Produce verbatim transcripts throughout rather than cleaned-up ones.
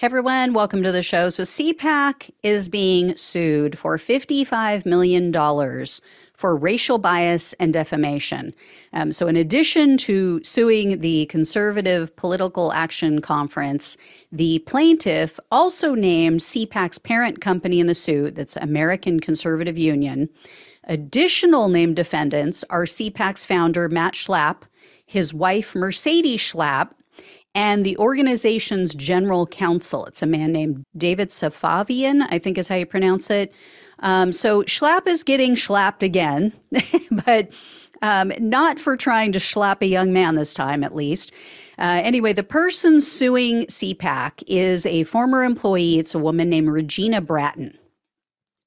Hey everyone, welcome to the show. So C PAC is being sued for fifty-five million dollars for racial bias and defamation. Um, so in addition to suing the Conservative Political Action Conference, the plaintiff also named C PAC's parent company in the suit, that's American Conservative Union. Additional named defendants are C PAC's founder, Matt Schlapp, his wife, Mercedes Schlapp, and the organization's general counsel. It's a man named David Safavian, I think is how you pronounce it. Um, so Schlapp is getting schlapped again, but um, not for trying to schlap a young man this time, at least. Uh, anyway, the person suing C PAC is a former employee. It's a woman named Regina Bratton.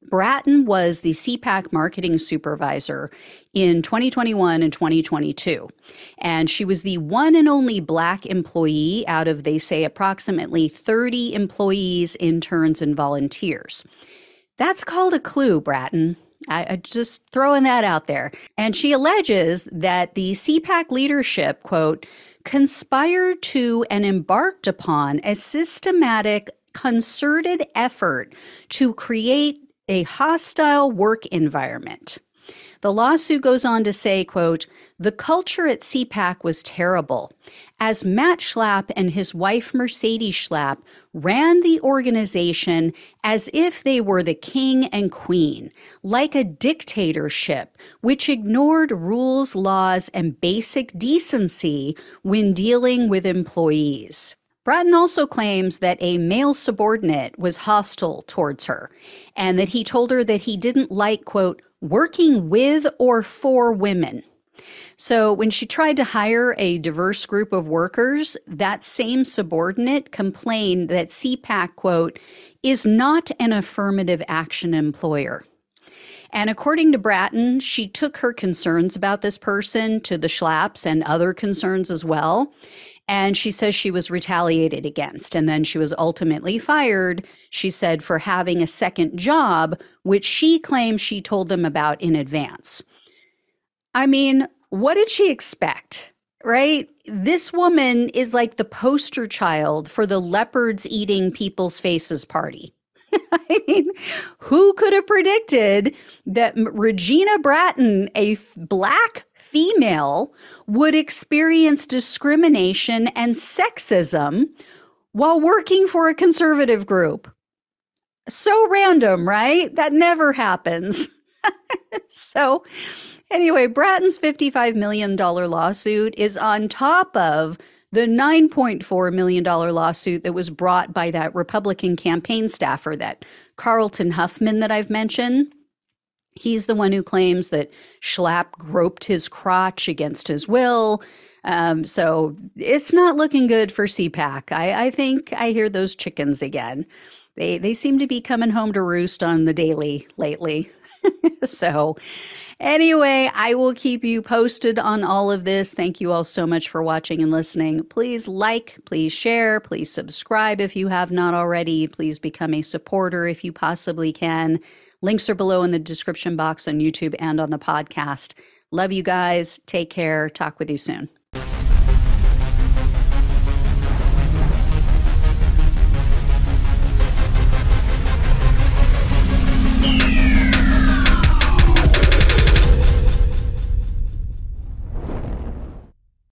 Bratton was the C PAC marketing supervisor in twenty twenty-one and twenty twenty-two, and she was the one and only Black employee out of, they say, approximately thirty employees, interns, and volunteers. That's called a clue, Bratton. I, I just throwing that out there. And she alleges that the C PAC leadership, quote, conspired to and embarked upon a systematic, concerted effort to create a hostile work environment. The lawsuit goes on to say, quote, the culture at C PAC was terrible, as Matt Schlapp and his wife Mercedes Schlapp ran the organization as if they were the king and queen, like a dictatorship, which ignored rules, laws, and basic decency when dealing with employees. Bratton also claims that a male subordinate was hostile towards her and that he told her that he didn't like, quote, working with or for women. So when she tried to hire a diverse group of workers, that same subordinate complained that C PAC, quote, is not an affirmative action employer. And according to Bratton, she took her concerns about this person to the Schlapps and other concerns as well. And she says she was retaliated against, and then she was ultimately fired, she said, for having a second job, which she claims she told them about in advance. I mean, what did she expect, right? This woman is like the poster child for the leopards eating people's faces party. I mean, who could have predicted that Regina Bratton, a Black female, would experience discrimination and sexism while working for a conservative group? So random, right? That never happens. So anyway, Bratton's fifty-five million dollars lawsuit is on top of the nine point four million dollars lawsuit that was brought by that Republican campaign staffer, that Carlton Huffman that I've mentioned. He's the one who claims that Schlapp groped his crotch against his will. Um, so it's not looking good for C PAC. I, I think I hear those chickens again. They, they seem to be coming home to roost on the daily lately. So anyway, I will keep you posted on all of this. Thank you all so much for watching and listening. Please like, please share, please subscribe if you have not already. Please become a supporter if you possibly can. Links are below in the description box on YouTube and on the podcast. Love you guys. Take care. Talk with you soon.